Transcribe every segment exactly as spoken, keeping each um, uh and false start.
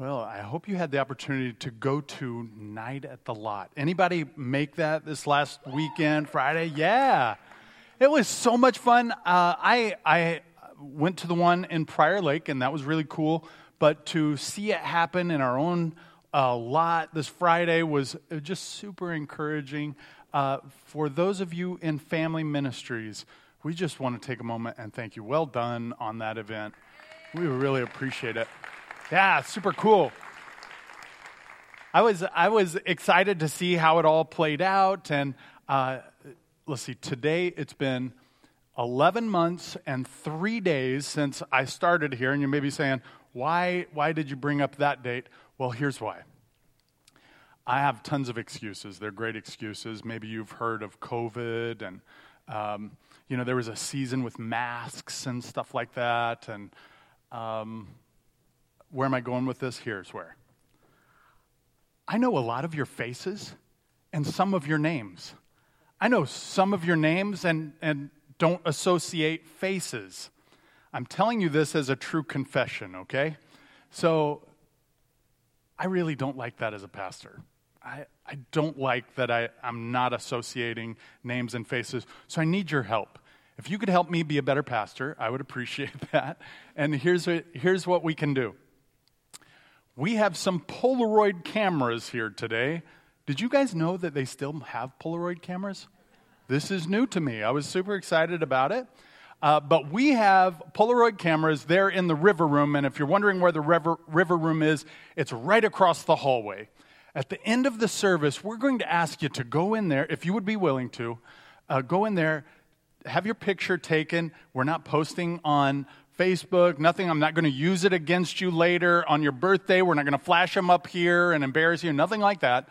Well, I hope you had the opportunity to go to Night at the Lot. Anybody make that this last weekend, Friday? Yeah. It was so much fun. Uh, I I went to the one in Pryor Lake, and that was really cool. But to see it happen in our own uh, lot this Friday was just super encouraging. Uh, for those of you in family ministries, we just want to take a moment and thank you. Well done on that event. We really appreciate it. Yeah, super cool. I was I was excited to see how it all played out, and uh, let's see, today it's been eleven months and three days since I started here, and you may be saying, why, why did you bring up that date? Well, here's why. I have tons of excuses. They're great excuses. Maybe you've heard of COVID, and um, you know, there was a season with masks and stuff like that, and um where am I going with this? Here's where. I know a lot of your faces and some of your names. I know some of your names and, and don't associate faces. I'm telling you this as a true confession, okay? So I really don't like that as a pastor. I, I don't like that I, I'm not associating names and faces. So I need your help. If you could help me be a better pastor, I would appreciate that. And here's a, here's what we can do. We have some Polaroid cameras here today. Did you guys know that they still have Polaroid cameras? This is new to me. I was super excited about it. Uh, but we have Polaroid cameras. They're in the River Room. And if you're wondering where the River, river Room is, it's right across the hallway. At the end of the service, we're going to ask you to go in there, if you would be willing to, uh, go in there, have your picture taken. We're not posting on Facebook, nothing. I'm not going to use it against you later on your birthday. We're not going to flash them up here and embarrass you, nothing like that.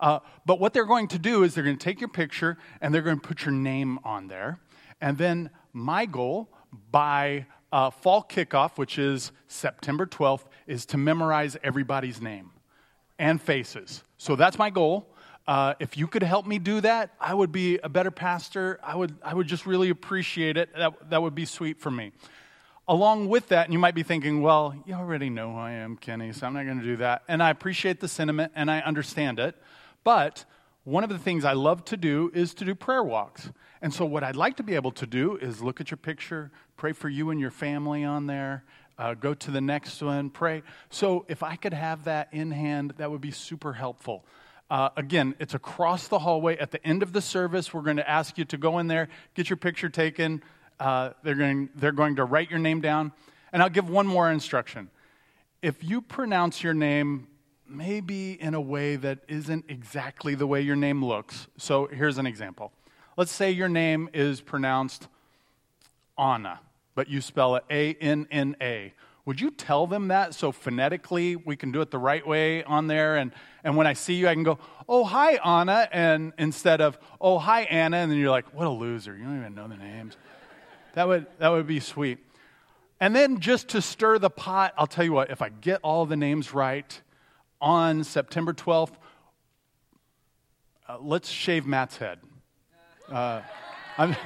Uh, but what they're going to do is they're going to take your picture and they're going to put your name on there. And then my goal by uh, fall kickoff, which is September twelfth, is to memorize everybody's name and faces. So that's my goal. Uh, if you could help me do that, I would be a better pastor. I would I would just really appreciate it. That, that would be sweet for me. Along with that, and you might be thinking, well, you already know who I am, Kenny, so I'm not going to do that. And I appreciate the sentiment, and I understand it. But one of the things I love to do is to do prayer walks. And so what I'd like to be able to do is look at your picture, pray for you and your family on there, uh, go to the next one, pray. So if I could have that in hand, that would be super helpful. Uh, again, it's across the hallway. At the end of the service, we're going to ask you to go in there, get your picture taken. Uh, they're going, they're going to write your name down. And I'll give one more instruction. If you pronounce your name maybe in a way that isn't exactly the way your name looks, so here's an example. Let's say your name is pronounced Anna, but you spell it A N N A. Would you tell them that so phonetically we can do it the right way on there? And, and when I see you, I can go, oh, hi, Anna, and instead of, oh, hi, Anna, and then you're like, what a loser. You don't even know the names. That would that would be sweet. And then just to stir the pot, I'll tell you what, if I get all the names right on September twelfth, uh, let's shave Matt's head. Uh, I'm,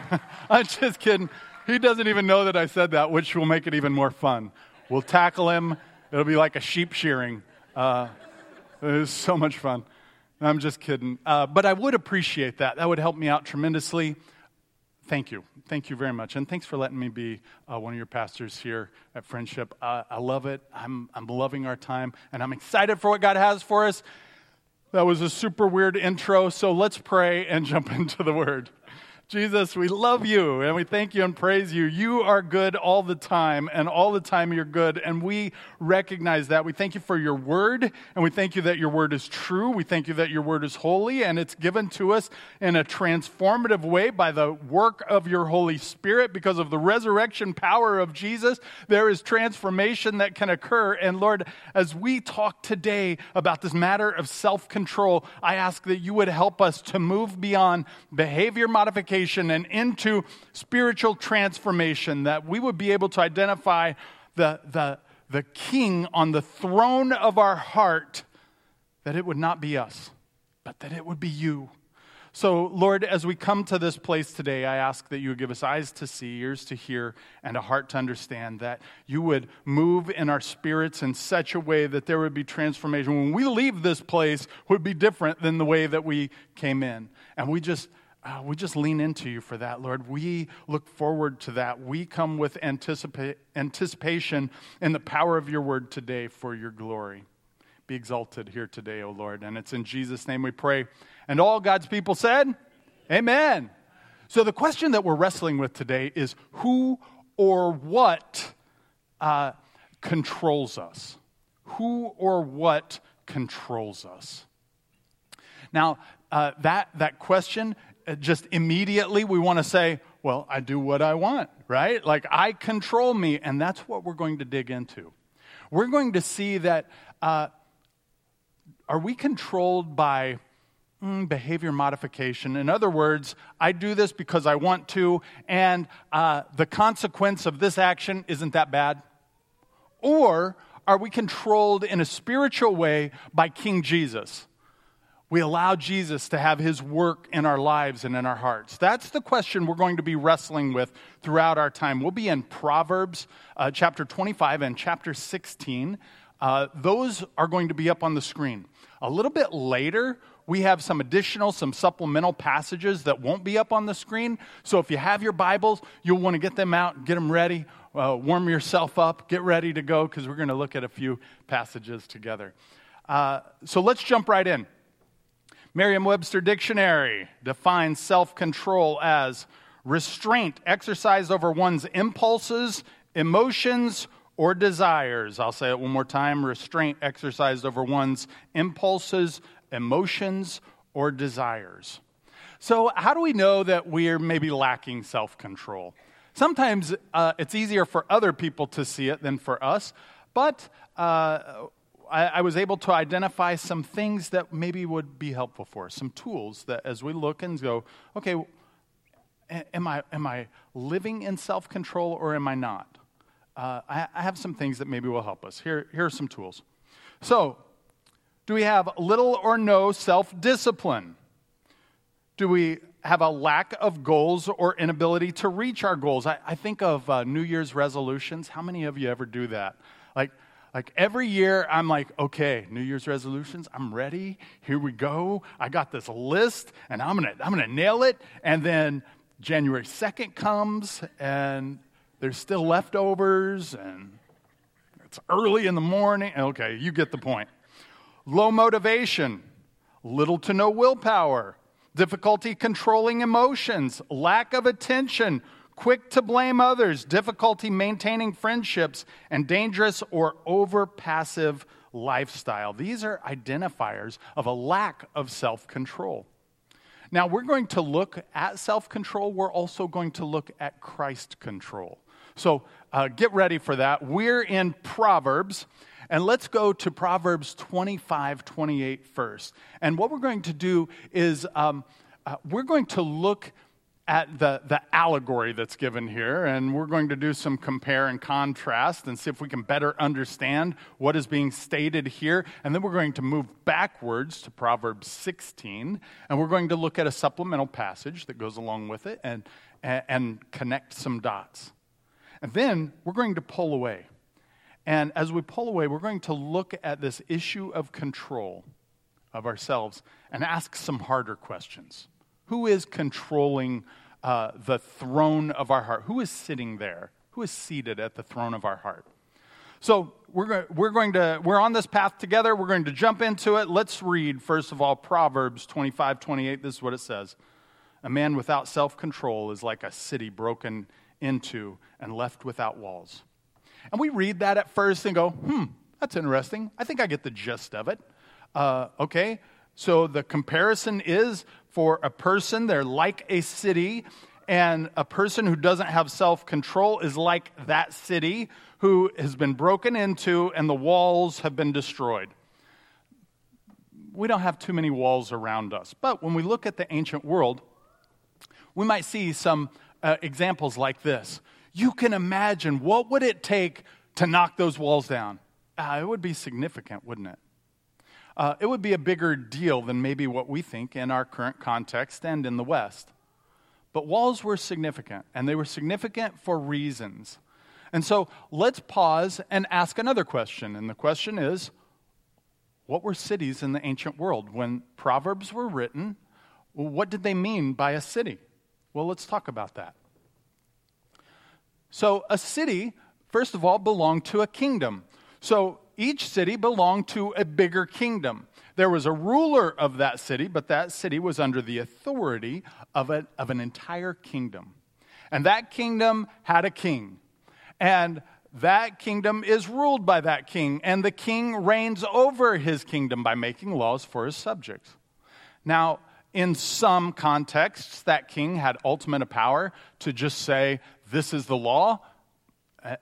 I'm just kidding. He doesn't even know that I said that, which will make it even more fun. We'll tackle him. It'll be like a sheep shearing. Uh, it was so much fun. I'm just kidding. Uh, but I would appreciate that. That would help me out tremendously. Thank you. Thank you very much. And thanks for letting me be uh, one of your pastors here at Friendship. Uh, I love it. I'm I'm loving our time, and I'm excited for what God has for us. That was a super weird intro, so let's pray and jump into the Word. Jesus, we love you, and we thank you and praise you. You are good all the time, and all the time you're good, and we recognize that. We thank you for your Word, and we thank you that your Word is true. We thank you that your Word is holy, and it's given to us in a transformative way by the work of your Holy Spirit. Because of the resurrection power of Jesus, there is transformation that can occur. And Lord, as we talk today about this matter of self-control, I ask that you would help us to move beyond behavior modification and into spiritual transformation, that we would be able to identify the, the, the king on the throne of our heart, that it would not be us, but that it would be you. So, Lord, as we come to this place today, I ask that you would give us eyes to see, ears to hear, and a heart to understand, that you would move in our spirits in such a way that there would be transformation. When we leave this place, would be different than the way that we came in. And we just uh, we just lean into you for that, Lord. We look forward to that. We come with anticipa- anticipation in the power of your word today for your glory. Be exalted here today, O Lord. And it's in Jesus' name we pray. And all God's people said, amen. amen. So the question that we're wrestling with today is, who or what uh, controls us? Who or what controls us? Now, uh, that, that question, uh, just immediately we want to say, well, I do what I want, right? Like, I control me. And that's what we're going to dig into. We're going to see that... Uh, Are we controlled by mm, behavior modification? In other words, I do this because I want to, and uh, the consequence of this action isn't that bad? Or are we controlled in a spiritual way by King Jesus? We allow Jesus to have his work in our lives and in our hearts. That's the question we're going to be wrestling with throughout our time. We'll be in Proverbs uh, chapter twenty-five and chapter sixteen. Uh, those are going to be up on the screen. A little bit later, we have some additional, some supplemental passages that won't be up on the screen. So if you have your Bibles, you'll want to get them out, get them ready, uh, warm yourself up, get ready to go, because we're going to look at a few passages together. Uh, so let's jump right in. Merriam-Webster Dictionary defines self-control as restraint exercised over one's impulses, emotions, or desires. I'll say it one more time. Restraint exercised over one's impulses, emotions, or desires. So how do we know that we're maybe lacking self-control? Sometimes uh, it's easier for other people to see it than for us, but uh, I, I was able to identify some things that maybe would be helpful for us, some tools that as we look and go, okay, am I, am I living in self-control or am I not? Uh, I, I have some things that maybe will help us. Here, here are some tools. So, do we have little or no self-discipline? Do we have a lack of goals or inability to reach our goals? I, I think of uh, New Year's resolutions. How many of you ever do that? Like, like every year, I'm like, okay, New Year's resolutions, I'm ready. Here we go. I got this list, and I'm gonna, I'm gonna nail it. And then January second comes, and there's still leftovers, and it's early in the morning. Okay, you get the point. Low motivation, little to no willpower, difficulty controlling emotions, lack of attention, quick to blame others, difficulty maintaining friendships, and dangerous or over-passive lifestyle. These are identifiers of a lack of self-control. Now, we're going to look at self-control. We're also going to look at Christ control. So uh, get ready for that. We're in Proverbs, and let's go to Proverbs twenty-five, twenty-eight first. And what we're going to do is um, uh, we're going to look at the, the allegory that's given here, and we're going to do some compare and contrast and see if we can better understand what is being stated here. And then we're going to move backwards to Proverbs sixteen, and we're going to look at a supplemental passage that goes along with it and, and, and connect some dots. And then we're going to pull away. And as we pull away, we're going to look at this issue of control of ourselves and ask some harder questions. Who is controlling uh, the throne of our heart? Who is sitting there? Who is seated at the throne of our heart? So we're go- we're going to we're on this path together. We're going to jump into it. Let's read, first of all, Proverbs twenty-five, twenty-eight. This is what it says. A man without self-control is like a city broken into and left without walls. And we read that at first and go, hmm, that's interesting. I think I get the gist of it. Uh, okay, so the comparison is for a person, they're like a city, and a person who doesn't have self-control is like that city who has been broken into and the walls have been destroyed. We don't have too many walls around us, but when we look at the ancient world, we might see some Uh, examples like this. You can imagine what would it take to knock those walls down. Uh, it would be significant, wouldn't it? uh, it would be a bigger deal than maybe what we think in our current context and in the West. But walls were significant, and they were significant for reasons. And so let's pause and ask another question. And the question is, what were cities in the ancient world? When Proverbs were written, what did they mean by a city? Well, let's talk about that. So a city, first of all, belonged to a kingdom. So each city belonged to a bigger kingdom. There was a ruler of that city, but that city was under the authority of, a, of an entire kingdom. And that kingdom had a king. And that kingdom is ruled by that king. And the king reigns over his kingdom by making laws for his subjects. Now, in some contexts, that king had ultimate power to just say, this is the law,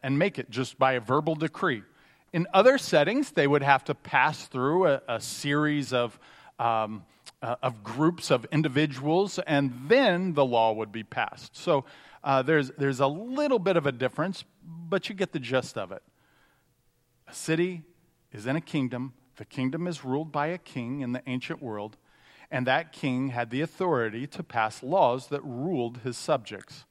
and make it just by a verbal decree. In other settings, they would have to pass through a, a series of um, uh, of groups of individuals, and then the law would be passed. So uh, there's there's a little bit of a difference, but you get the gist of it. A city is in a kingdom. The kingdom is ruled by a king in the ancient world, and that king had the authority to pass laws that ruled his subjects.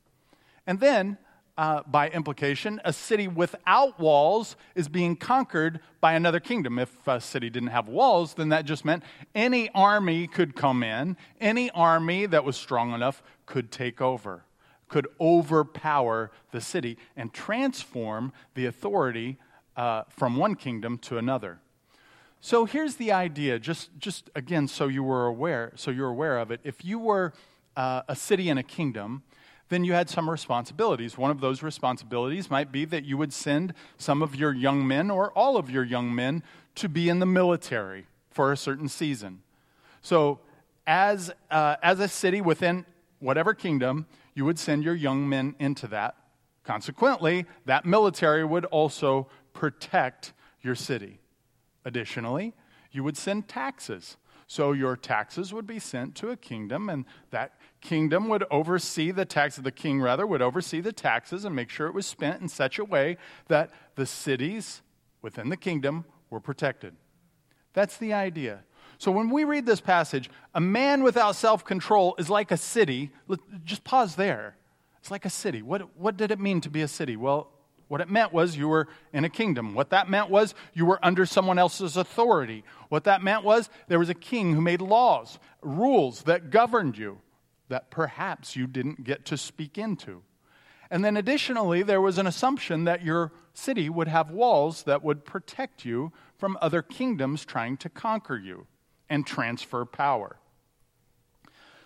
And then, Uh, by implication, a city without walls is being conquered by another kingdom. If a city didn't have walls, then that just meant any army could come in. Any army that was strong enough could take over, could overpower the city and transform the authority uh, from one kingdom to another. So here's the idea, just, just again, so you were aware, so you're aware of it. If you were uh, a city in a kingdom, then you had some responsibilities. One of those responsibilities might be that you would send some of your young men or all of your young men to be in the military for a certain season. So as uh, as a city within whatever kingdom, you would send your young men into that. Consequently, that military would also protect your city. Additionally, you would send taxes. So your taxes would be sent to a kingdom, and that kingdom would oversee the taxes, the king rather, would oversee the taxes and make sure it was spent in such a way that the cities within the kingdom were protected. That's the idea. So when we read this passage, a man without self-control is like a city. Just pause there. It's like a city. What, what did it mean to be a city? Well, what it meant was you were in a kingdom. What that meant was you were under someone else's authority. What that meant was there was a king who made laws, rules that governed you, that perhaps you didn't get to speak into. And then additionally, there was an assumption that your city would have walls that would protect you from other kingdoms trying to conquer you and transfer power.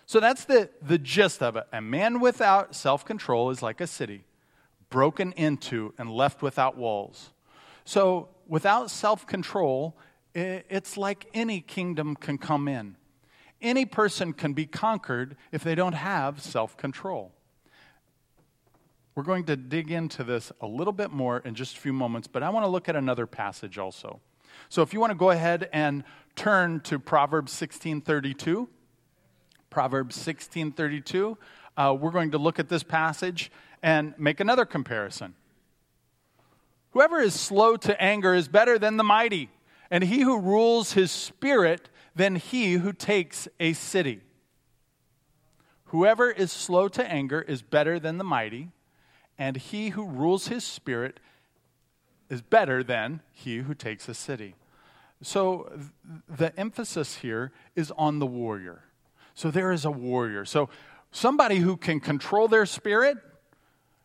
So that's the, the gist of it. A man without self-control is like a city, broken into and left without walls. So without self-control, it's like any kingdom can come in. Any person can be conquered if they don't have self-control. We're going to dig into this a little bit more in just a few moments, but I want to look at another passage also. So if you want to go ahead and turn to Proverbs sixteen thirty-two, Proverbs sixteen thirty-two, uh, we're going to look at this passage and make another comparison. Whoever is slow to anger is better than the mighty, and he who rules his spirit than he who takes a city. Whoever is slow to anger is better than the mighty, and he who rules his spirit is better than he who takes a city. So the emphasis here is on the warrior. So there is a warrior. So somebody who can control their spirit,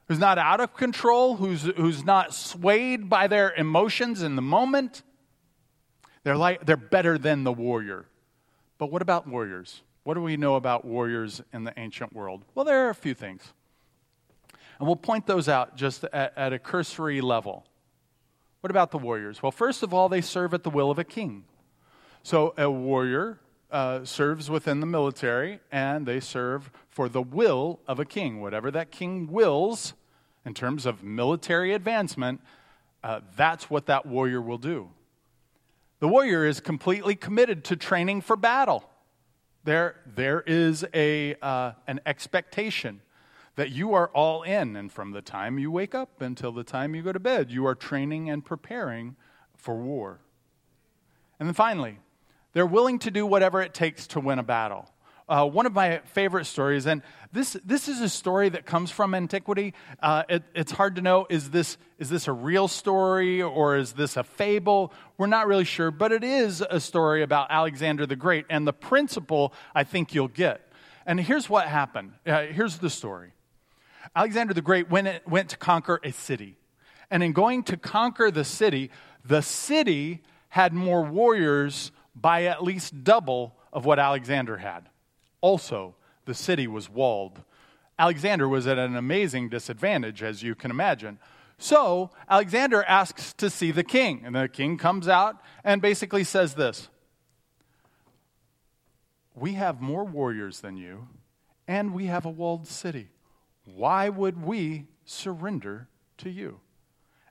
who's not out of control, who's, who's not swayed by their emotions in the moment, They're like they're better than the warrior. But what about warriors? What do we know about warriors in the ancient world? Well, there are a few things. And we'll point those out just at, at a cursory level. What about the warriors? Well, first of all, they serve at the will of a king. So a warrior uh, serves within the military, and they serve for the will of a king. Whatever that king wills in terms of military advancement, uh, that's what that warrior will do. The warrior is completely committed to training for battle. There, there is a uh, an expectation that you are all in, and from the time you wake up until the time you go to bed, you are training and preparing for war. And then finally, They're willing to do whatever it takes to win a battle. Uh, one of my favorite stories, and this this is a story that comes from antiquity. Uh, it, it's hard to know, is this is this a real story or is this a fable? We're not really sure, but it is a story about Alexander the Great, and the principle I think you'll get. And here's what happened. Uh, here's the story. Alexander the Great went, went to conquer a city, and in going to conquer the city, the city had more warriors by at least double of what Alexander had. Also, the city was walled. Alexander was at an amazing disadvantage, as you can imagine. So, Alexander asks to see the king, and the king comes out and basically says this: "We have more warriors than you, and we have a walled city. Why would we surrender to you?"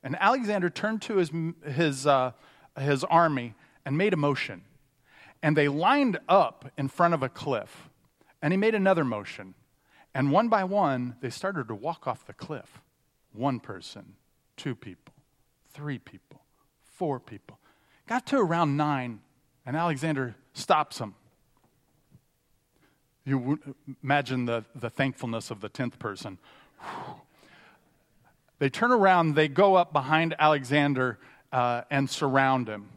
And Alexander turned to his his uh, his army and made a motion, and they lined up in front of a cliff. And he made another motion. And one by one, they started to walk off the cliff. One person, two people, three people, four people. Got to around nine, and Alexander stops them. You imagine the, the thankfulness of the tenth person. They turn around, they go up behind Alexander uh, and surround him.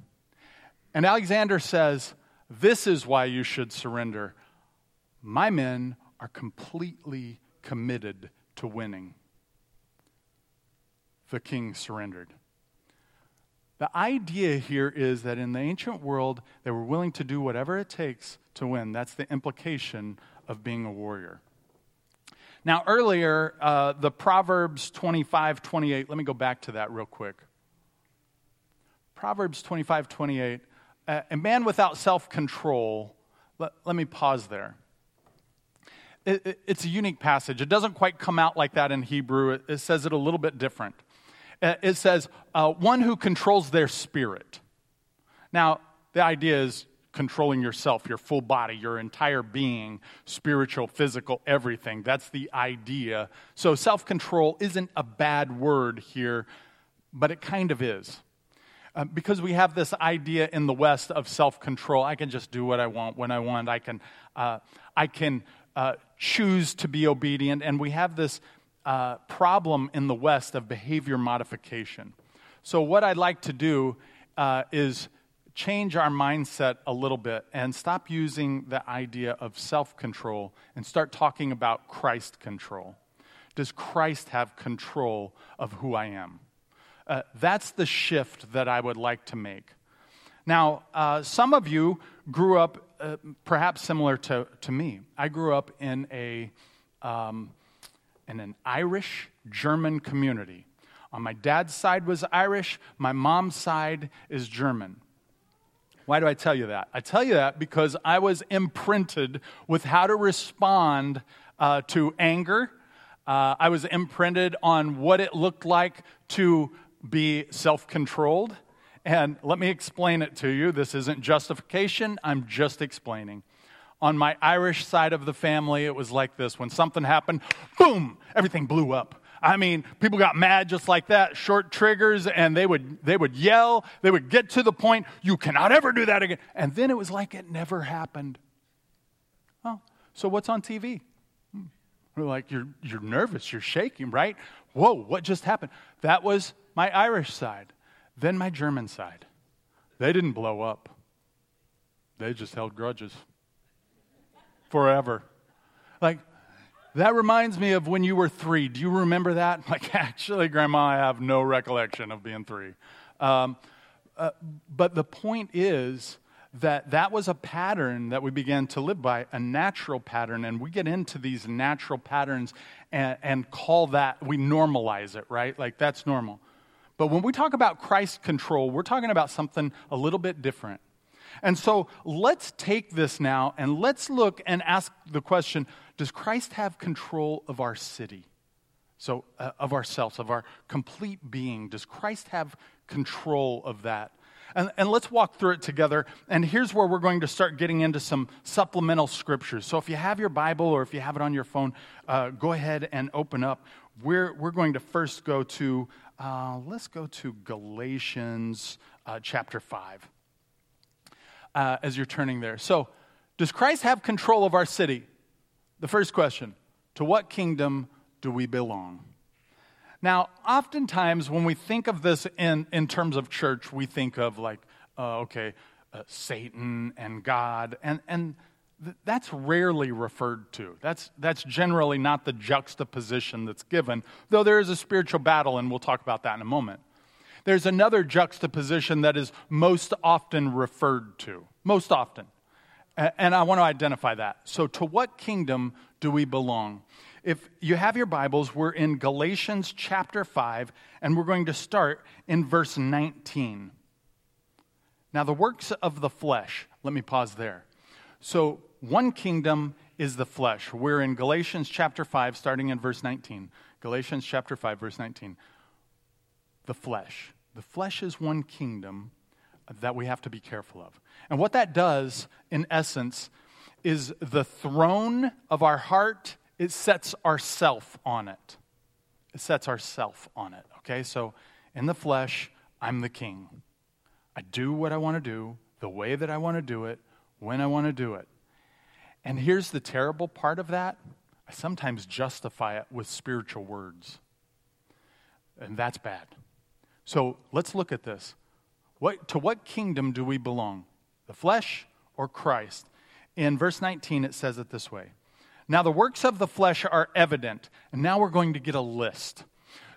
And Alexander says, "This is why you should surrender. My men are completely committed to winning." The king surrendered. The idea here is that in the ancient world, they were willing to do whatever it takes to win. That's the implication of being a warrior. Now, earlier, uh, the Proverbs twenty-five twenty-eight, let me go back to that real quick. Proverbs twenty-five twenty-eight. A man without self-control, let, let me pause there. It, it, it's a unique passage. It doesn't quite come out like that in Hebrew. It, it says it a little bit different. It, it says, uh, one who controls their spirit. Now, the idea is controlling yourself, your full body, your entire being, spiritual, physical, everything. That's the idea. So self-control isn't a bad word here, but it kind of is. Uh, because we have this idea in the West of self-control. I can just do what I want when I want. I can uh, I can uh, choose to be obedient. And we have this uh, problem in the West of behavior modification. So what I'd like to do uh, is change our mindset a little bit and stop using the idea of self-control and start talking about Christ control. Does Christ have control of who I am? Uh, that's the shift that I would like to make. Now, uh, some of you grew up uh, perhaps similar to, to me. I grew up in a um, in an Irish-German community. On my dad's side was Irish. My mom's side is German. Why do I tell you that? I tell you that because I was imprinted with how to respond uh, to anger. Uh, I was imprinted on what it looked like to be self-controlled. And let me explain it to you. This isn't justification. I'm just explaining. On my Irish side of the family, it was like this. When something happened, boom, everything blew up. I mean, people got mad just like that, short triggers, and they would they would yell. They would get to the point, "You cannot ever do that again." And then it was like it never happened. Oh, so what's on T V? We're like, you're you're nervous, you're shaking, right? Whoa, what just happened? That was my Irish side. Then my German side. They didn't blow up. They just held grudges. Forever. Like, that reminds me of when you were three. Do you remember that? Like, actually, Grandma, I have no recollection of being three. Um, uh, but the point is that that was a pattern that we began to live by, a natural pattern, and we get into these natural patterns and, and call that, we normalize it, right? Like, that's normal. But when we talk about Christ control, we're talking about something a little bit different. And so let's take this now and let's look and ask the question, does Christ have control of our city? So, uh, of ourselves, of our complete being, does Christ have control of that? And, and let's walk through it together. And here's where we're going to start getting into some supplemental scriptures. So if you have your Bible or if you have it on your phone, uh, go ahead and open up. We're we're going to first go to, uh, let's go to Galatians uh, chapter five. uh, as you're turning there. So, does Christ have control of our city? The first question, to what kingdom do we belong? Now, oftentimes when we think of this in, in terms of church, we think of like, uh, okay, uh, Satan and God, and and th- that's rarely referred to. That's that's generally not the juxtaposition that's given, though there is a spiritual battle, and we'll talk about that in a moment. There's another juxtaposition that is most often referred to, most often, a- and I want to identify that. So, to what kingdom do we belong? If you have your Bibles, we're in Galatians chapter five, and we're going to start in verse nineteen. Now, the works of the flesh, let me pause there. So, one kingdom is the flesh. We're in Galatians chapter five, starting in verse nineteen. Galatians chapter five, verse nineteen. The flesh. The flesh is one kingdom that we have to be careful of. And what that does, in essence, is the throne of our heart, it sets ourself on it. It sets ourself on it, okay? So in the flesh, I'm the king. I do what I want to do, the way that I want to do it, when I want to do it. And here's the terrible part of that. I sometimes justify it with spiritual words. And that's bad. So let's look at this. What, to what kingdom do we belong? The flesh or Christ? In verse nineteen, it says it this way. Now, the works of the flesh are evident. And now we're going to get a list.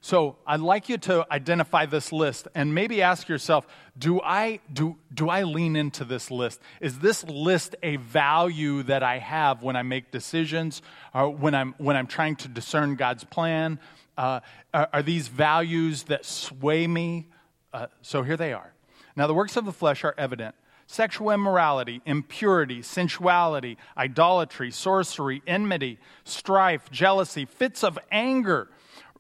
So I'd like you to identify this list and maybe ask yourself, do I do do I lean into this list? Is this list a value that I have when I make decisions, or when I'm when I'm trying to discern God's plan? Uh, are, are these values that sway me? Uh, so here they are. Now, the works of the flesh are evident. Sexual immorality, impurity, sensuality, idolatry, sorcery, enmity, strife, jealousy, fits of anger,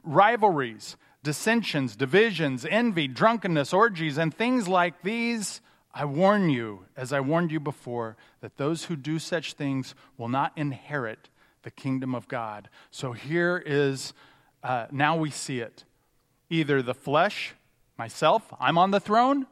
rivalries, dissensions, divisions, envy, drunkenness, orgies, and things like these. I warn you, as I warned you before, that those who do such things will not inherit the kingdom of God. So here is, uh, now we see it. Either the flesh, myself, I'm on the throne,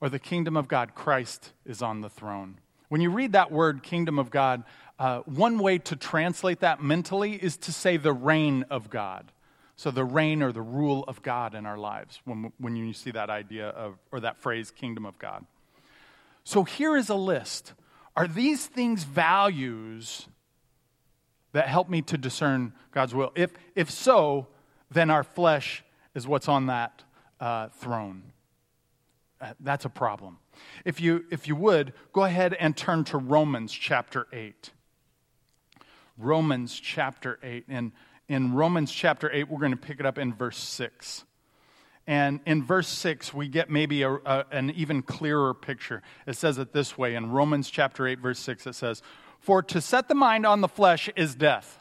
or the kingdom of God, Christ is on the throne. When you read that word, kingdom of God, uh, one way to translate that mentally is to say the reign of God. So the reign or the rule of God in our lives, when, when you see that idea of, or that phrase, kingdom of God. So here is a list. Are these things values that help me to discern God's will? If, if so, then our flesh is what's on that uh, throne. Uh, that's a problem. If you, if you would, go ahead and turn to Romans chapter eight. Romans chapter eight. And in Romans chapter eight, we're going to pick it up in verse six. And in verse six, we get maybe a, a, an even clearer picture. It says it this way. In Romans chapter eight, verse six, it says, "For to set the mind on the flesh is death."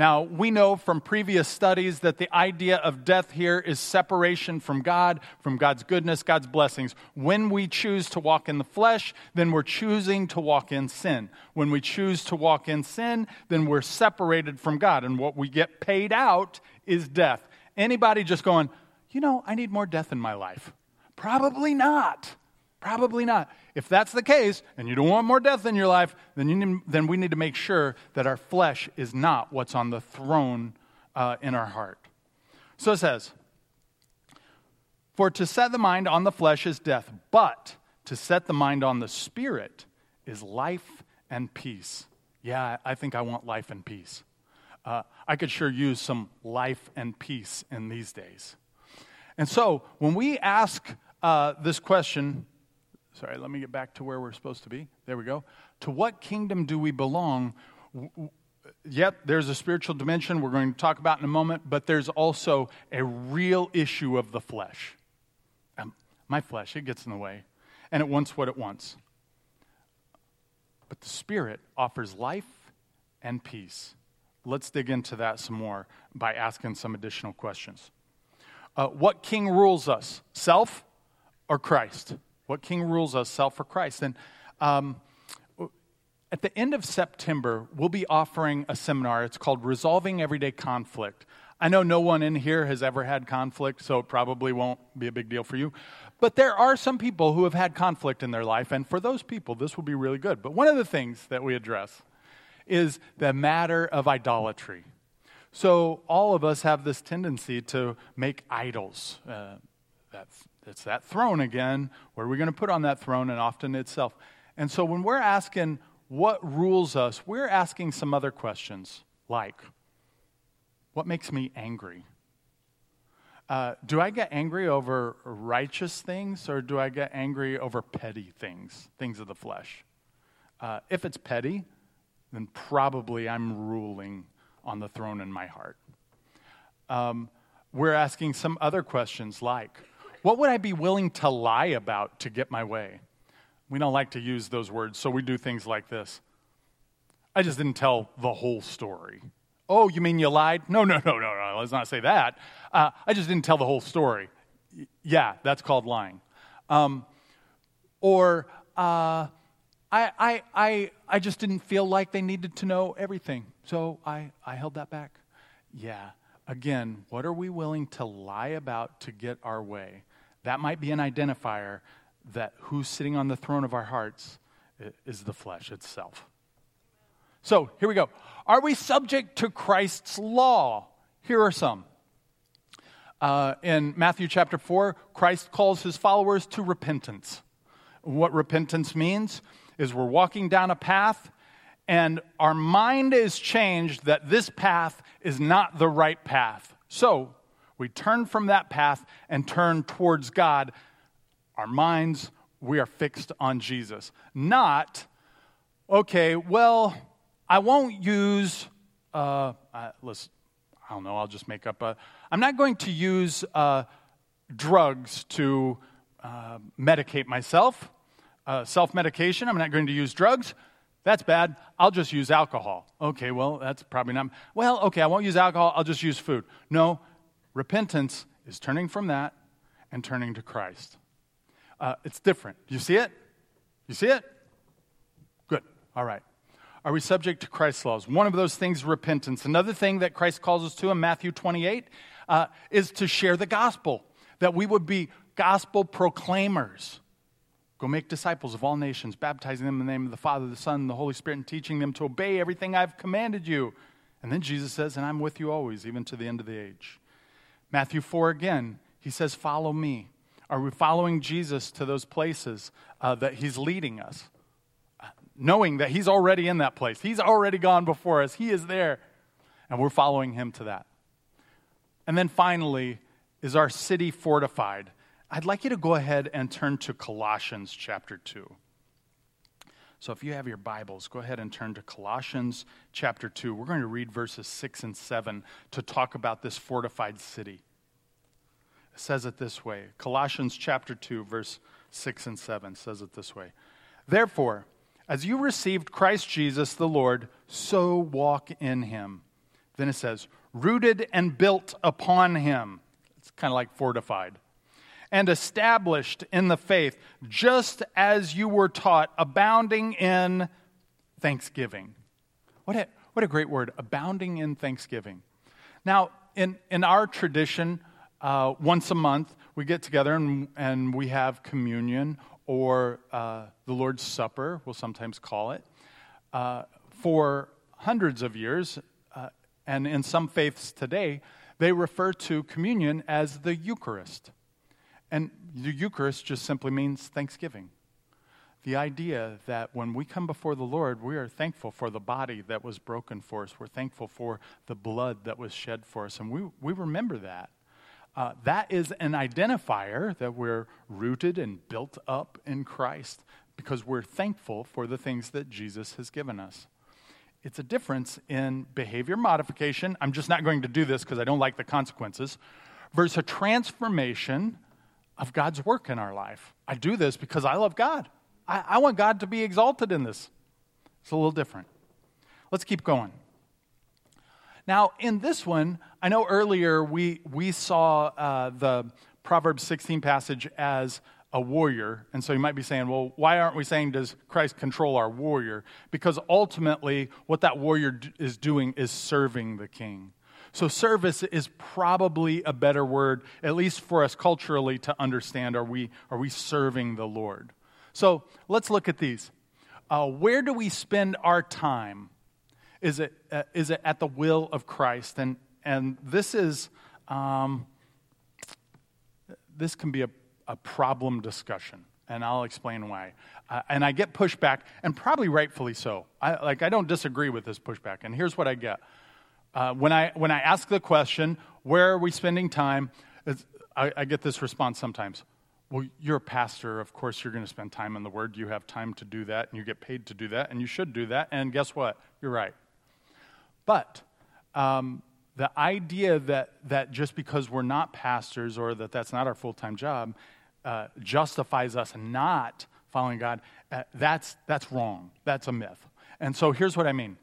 Now, we know from previous studies that the idea of death here is separation from God, from God's goodness, God's blessings. When we choose to walk in the flesh, then we're choosing to walk in sin. When we choose to walk in sin, then we're separated from God. And what we get paid out is death. Anybody just going, you know, I need more death in my life? Probably not. Probably not. If that's the case, and you don't want more death in your life, then you need, then we need to make sure that our flesh is not what's on the throne uh, in our heart. So it says, "For to set the mind on the flesh is death, but to set the mind on the Spirit is life and peace." Yeah, I think I want life and peace. Uh, I could sure use some life and peace in these days. And so when we ask uh, this question, Sorry, let me get back to where we're supposed to be. There we go. To what kingdom do we belong? Yep, there's a spiritual dimension we're going to talk about in a moment, but there's also a real issue of the flesh. Um, my flesh, it gets in the way, and it wants what it wants. But the Spirit offers life and peace. Let's dig into that some more by asking some additional questions. Uh, what king rules us, self or Christ? What king rules us, self or Christ? And um, at the end of September, we'll be offering a seminar. It's called Resolving Everyday Conflict. I know no one in here has ever had conflict, so it probably won't be a big deal for you. But there are some people who have had conflict in their life, and for those people, this will be really good. But one of the things that we address is the matter of idolatry. So all of us have this tendency to make idols. Uh, that's, it's that throne again. What are we going to put on that throne? And often itself. And so when we're asking what rules us, we're asking some other questions like, what makes me angry? Uh, do I get angry over righteous things, or do I get angry over petty things, things of the flesh? Uh, if it's petty, then probably I'm ruling on the throne in my heart. Um, we're asking some other questions like, what would I be willing to lie about to get my way? We don't like to use those words, so we do things like this. I just didn't tell the whole story. Oh, you mean you lied? No, no, no, no, no. Let's not say that. Uh, I just didn't tell the whole story. Y- yeah, that's called lying. Um, or uh, I, I, I, I just didn't feel like they needed to know everything, so I, I held that back. Yeah. Again, what are we willing to lie about to get our way? That might be an identifier that who's sitting on the throne of our hearts is the flesh itself. So here we go. Are we subject to Christ's law? Here are some. Uh, in Matthew chapter four, Christ calls his followers to repentance. What repentance means is we're walking down a path and our mind is changed that this path is not the right path. So we turn from that path and turn towards God. Our minds, we are fixed on Jesus. Not, okay, well, I won't use, uh, uh, let's, I don't know, I'll just make up a, I'm not going to use uh, drugs to uh, medicate myself, uh, self-medication. I'm not going to use drugs. That's bad. I'll just use alcohol. Okay, well, that's probably not, well, okay, I won't use alcohol. I'll just use food. No, repentance is turning from that and turning to Christ. Uh, it's different. You see it? You see it? Good. All right. Are we subject to Christ's laws? One of those things, repentance. Another thing that Christ calls us to in Matthew twenty-eight uh, is to share the gospel, that we would be gospel proclaimers. Go make disciples of all nations, baptizing them in the name of the Father, the Son, and the Holy Spirit, and teaching them to obey everything I've commanded you. And then Jesus says, and I'm with you always, even to the end of the age. Matthew four again, he says, follow me. Are we following Jesus to those places uh, that he's leading us? Knowing that he's already in that place. He's already gone before us. He is there. And we're following him to that. And then finally, is our city fortified? I'd like you to go ahead and turn to Colossians chapter two. So if you have your Bibles, go ahead and turn to Colossians chapter two. We're going to read verses six and seven to talk about this fortified city. It says it this way. Colossians chapter two, verse six and seven says it this way. Therefore, as you received Christ Jesus the Lord, so walk in him. Then it says, rooted and built upon him. It's kind of like fortified. And established in the faith, just as you were taught, abounding in thanksgiving. What a, what a great word, abounding in thanksgiving. Now, in, in our tradition, uh, once a month, we get together and, and we have communion, or uh, the Lord's Supper, we'll sometimes call it, uh, for hundreds of years, uh, and in some faiths today, they refer to communion as the Eucharist. And the Eucharist just simply means thanksgiving. The idea that when we come before the Lord, we are thankful for the body that was broken for us. We're thankful for the blood that was shed for us, and we, we remember that. Uh, that is an identifier that we're rooted and built up in Christ because we're thankful for the things that Jesus has given us. It's a difference in behavior modification. I'm just not going to do this because I don't like the consequences. Versus a transformation of God's work in our life. I do this because I love God. I, I want God to be exalted in this. It's a little different. Let's keep going. Now, in this one, I know earlier we we saw uh, the Proverbs sixteen passage as a warrior. And so you might be saying, well, why aren't we saying does Christ control our warrior? Because ultimately what that warrior d- is doing is serving the king. So service is probably a better word, at least for us culturally, to understand, are we are we serving the Lord? So let's look at these. Uh, where do we spend our time? Is it uh, is it at the will of Christ? And and this is um, this can be a, a problem discussion, and I'll explain why. Uh, and I get pushback, and probably rightfully so. I like I don't disagree with this pushback. And here's what I get. Uh, when I when I ask the question, where are we spending time, it's, I, I get this response sometimes. Well, you're a pastor. Of course, you're going to spend time in the Word. You have time to do that, and you get paid to do that, and you should do that. And guess what? You're right. But um, the idea that that just because we're not pastors or that that's not our full-time job uh, justifies us not following God, uh, that's that's wrong. That's a myth. And so here's what I mean.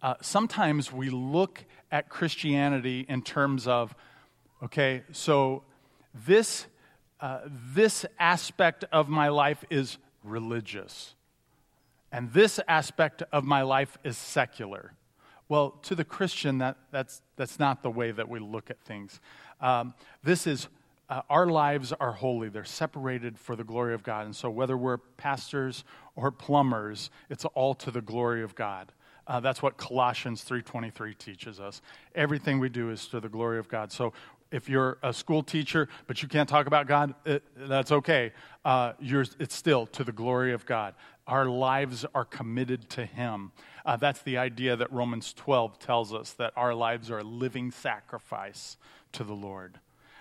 Uh, sometimes we look at Christianity in terms of, okay, so this uh, this aspect of my life is religious, and this aspect of my life is secular. Well, to the Christian, that that's that's not the way that we look at things. Um, this is uh, our lives are holy; they're separated for the glory of God, and so whether we're pastors or plumbers, it's all to the glory of God. Uh, that's what Colossians three twenty-three teaches us. Everything we do is to the glory of God. So if you're a school teacher, but you can't talk about God, it, that's okay. Uh, you're, it's still to the glory of God. Our lives are committed to Him. Uh, that's the idea that Romans twelve tells us, that our lives are a living sacrifice to the Lord.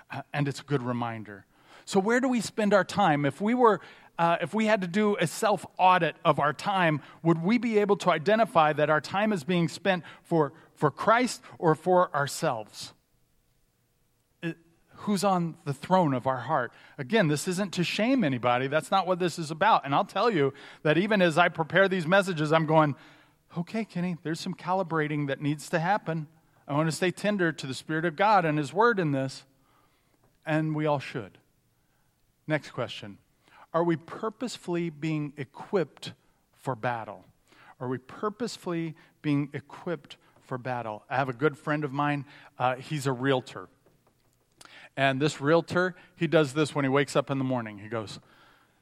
Uh, and it's a good reminder. So where do we spend our time? If we were... Uh, if we had to do a self-audit of our time, would we be able to identify that our time is being spent for, for Christ or for ourselves? It, who's on the throne of our heart? Again, this isn't to shame anybody. That's not what this is about. And I'll tell you that even as I prepare these messages, I'm going, okay, Kenny, there's some calibrating that needs to happen. I want to stay tender to the Spirit of God and His Word in this, and we all should. Next question. Are we purposefully being equipped for battle? Are we purposefully being equipped for battle? I have a good friend of mine. Uh, he's a realtor. And this realtor, he does this when he wakes up in the morning. He goes,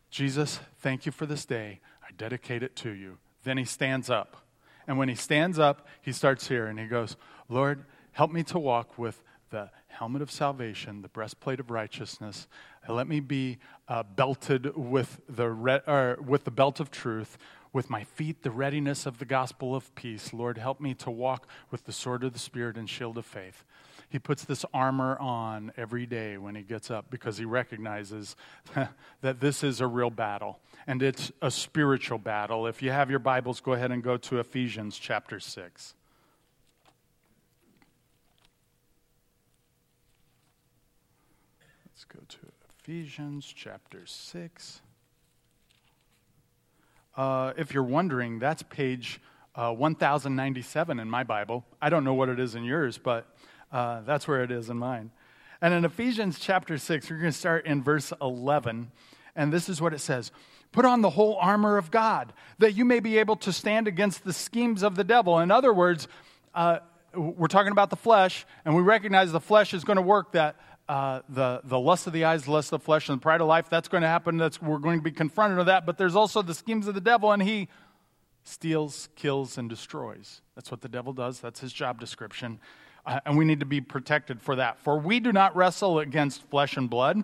Jesus, thank you for this day. I dedicate it to you. Then he stands up. And when he stands up, he starts here and he goes, Lord, help me to walk with the helmet of salvation, the breastplate of righteousness. Let me be uh, belted with the re- or with the belt of truth, with my feet the readiness of the gospel of peace. Lord, help me to walk with the sword of the Spirit and shield of faith. He puts this armor on every day when he gets up because he recognizes that this is a real battle, and it's a spiritual battle. If you have your Bibles, go ahead and go to Ephesians chapter six. Let's go to Ephesians chapter six. Uh, if you're wondering, that's page uh, one thousand ninety-seven in my Bible. I don't know what it is in yours, but uh, that's where it is in mine. And in Ephesians chapter six, we're going to start in verse eleven. And this is what it says. Put on the whole armor of God, that you may be able to stand against the schemes of the devil. In other words, uh, we're talking about the flesh, and we recognize the flesh is going to work that Uh, the, the lust of the eyes, the lust of the flesh, and the pride of life. That's going to happen. That's, we're going to be confronted with that. But there's also the schemes of the devil, and he steals, kills, and destroys. That's what the devil does. That's his job description. Uh, and we need to be protected for that. For we do not wrestle against flesh and blood,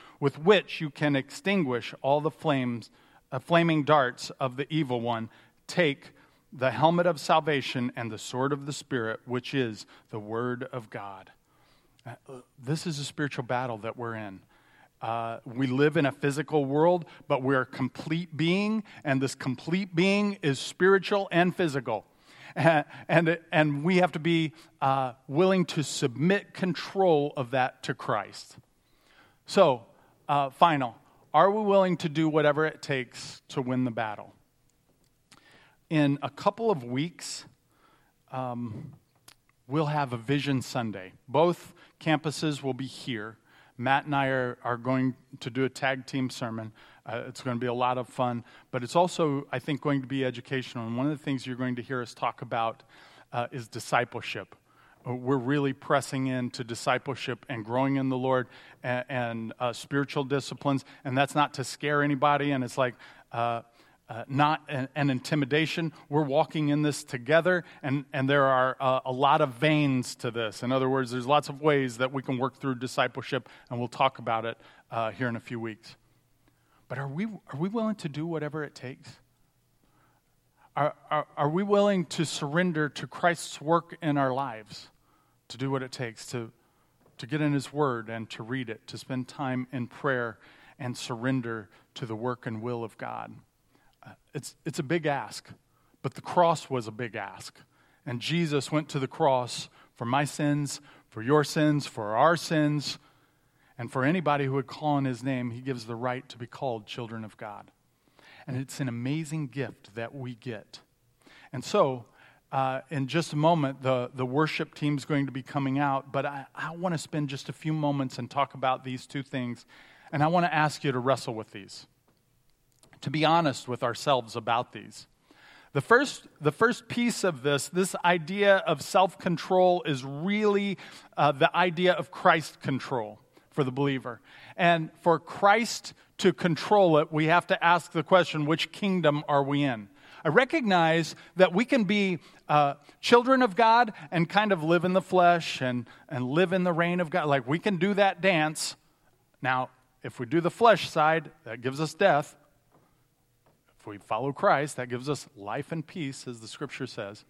with which you can extinguish all the flames, uh, flaming darts of the evil one. Take the helmet of salvation and the sword of the Spirit, which is the Word of God. Uh, this is a spiritual battle that we're in. Uh, we live in a physical world, but we're a complete being, and this complete being is spiritual and physical. and and, and we have to be uh, willing to submit control of that to Christ. So, uh, final, are we willing to do whatever it takes to win the battle? In a couple of weeks, um, we'll have a Vision Sunday. Both campuses will be here. Matt and I are, are going to do a tag team sermon. Uh, it's going to be a lot of fun, but it's also, I think, going to be educational. And one of the things you're going to hear us talk about uh, is discipleship. We're really pressing into discipleship and growing in the Lord and, and uh, spiritual disciplines. And that's not to scare anybody, and it's like uh, uh, not an, an intimidation. We're walking in this together, and, and there are uh, a lot of veins to this. In other words, there's lots of ways that we can work through discipleship, and we'll talk about it uh, here in a few weeks. But are we are we willing to do whatever it takes? Are, are are we willing to surrender to Christ's work in our lives, to do what it takes, to to get in His Word and to read it, to spend time in prayer and surrender to the work and will of God? Uh, it's it's a big ask, but the cross was a big ask, and Jesus went to the cross for my sins, for your sins, for our sins. And for anybody who would call on His name, He gives the right to be called children of God. And it's an amazing gift that we get. And so, uh, in just a moment, the, the worship team's going to be coming out, but I, I want to spend just a few moments and talk about these two things. And I want to ask you to wrestle with these, to be honest with ourselves about these. The first, the first piece of this, this idea of self-control is really uh, the idea of Christ control for the believer. And for Christ to control it, we have to ask the question, which kingdom are we in? I recognize that we can be uh, children of God and kind of live in the flesh and, and live in the reign of God. Like, we can do that dance. Now, if we do the flesh side, that gives us death. If we follow Christ, that gives us life and peace, as the Scripture says.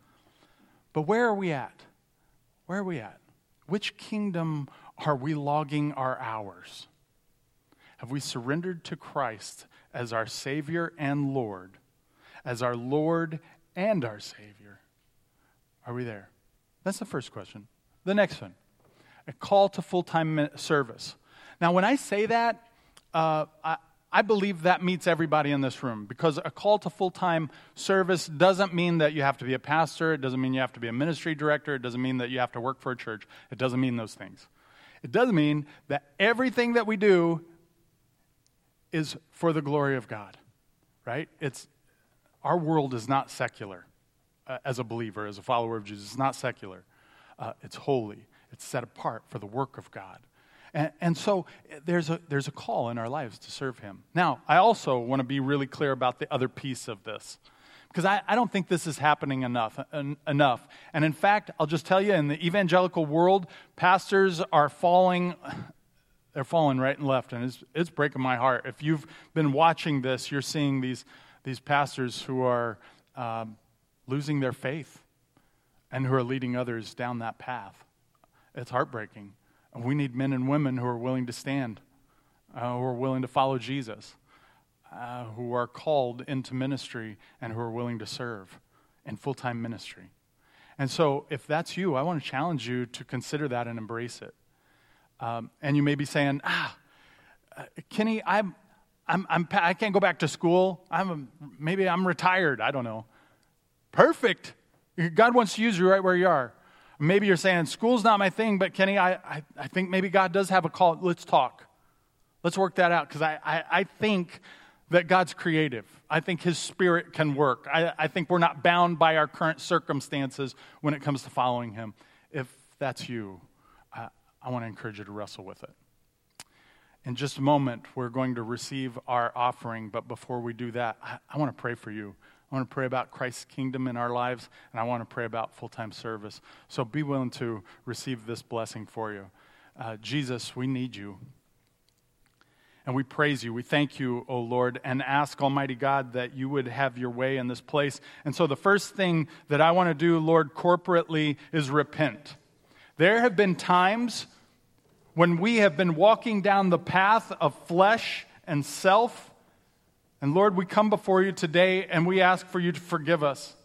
But where are we at? Where are we at? Which kingdom are we logging our hours? Have we surrendered to Christ as our Savior and Lord, as our Lord and our Savior? Are we there? That's the first question. The next one, a call to full-time service. Now, when I say that, uh, I, I believe that meets everybody in this room, because a call to full-time service doesn't mean that you have to be a pastor. It doesn't mean you have to be a ministry director. It doesn't mean that you have to work for a church. It doesn't mean those things. It does mean that everything that we do is for the glory of God, right? It's our world is not secular uh, as a believer, as a follower of Jesus. It's not secular. Uh, it's holy. It's set apart for the work of God. And, and so there's a, there's a call in our lives to serve Him. Now, I also want to be really clear about the other piece of this, because I, I don't think this is happening enough. En- enough. And in fact, I'll just tell you, in the evangelical world, pastors are falling, they're falling right and left, and it's, it's breaking my heart. If you've been watching this, you're seeing these, these pastors who are um, losing their faith and who are leading others down that path. It's heartbreaking. And we need men and women who are willing to stand, uh, who are willing to follow Jesus. Uh, who are called into ministry and who are willing to serve in full-time ministry. And so if that's you, I want to challenge you to consider that and embrace it. Um, and you may be saying, ah, uh, Kenny, I'm, I'm, I'm, I can't go back to school. I'm a, maybe I'm retired. I don't know. Perfect. God wants to use you right where you are. Maybe you're saying, school's not my thing, but Kenny, I, I, I think maybe God does have a call. Let's talk. Let's work that out, because I, I, I think that God's creative. I think His Spirit can work. I, I think we're not bound by our current circumstances when it comes to following Him. If that's you, I, I want to encourage you to wrestle with it. In just a moment, we're going to receive our offering, but before we do that, I, I want to pray for you. I want to pray about Christ's kingdom in our lives, and I want to pray about full-time service. So be willing to receive this blessing for you. Uh, Jesus, we need you. And we praise you. We thank you, O Lord, and ask, Almighty God, that you would have your way in this place. And so the first thing that I want to do, Lord, corporately is repent. There have been times when we have been walking down the path of flesh and self. And Lord, we come before you today and we ask for you to forgive us.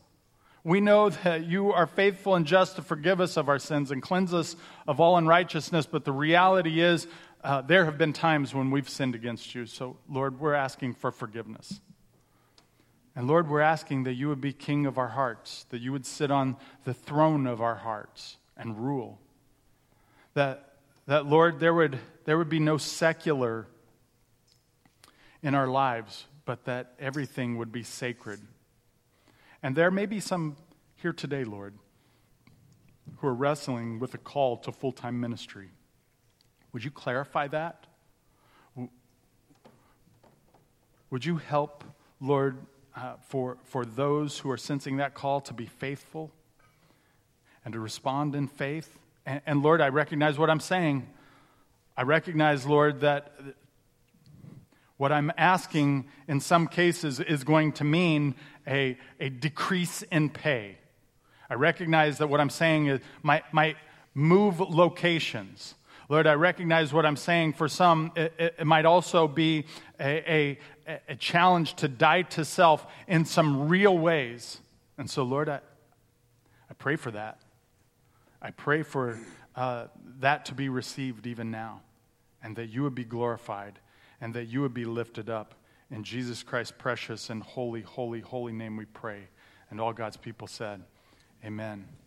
We know that you are faithful and just to forgive us of our sins and cleanse us of all unrighteousness, but the reality is uh, there have been times when we've sinned against you. So, Lord, we're asking for forgiveness. And, Lord, we're asking that you would be king of our hearts, that you would sit on the throne of our hearts and rule. That, that Lord, there would, there would be no secular in our lives, but that everything would be sacred. And there may be some here today, Lord, who are wrestling with a call to full-time ministry. Would you clarify that? Would you help, Lord, uh, for, for those who are sensing that call to be faithful and to respond in faith? And, and Lord, I recognize what I'm saying. I recognize, Lord, that what I'm asking in some cases is going to mean a, a decrease in pay. I recognize that what I'm saying is might, might move locations. Lord, I recognize what I'm saying for some. It, it, it might also be a, a, a challenge to die to self in some real ways. And so, Lord, I, I pray for that. I pray for uh, that to be received even now, and that you would be glorified, and that you would be lifted up. In Jesus Christ's precious and holy, holy, holy name we pray. And all God's people said, amen.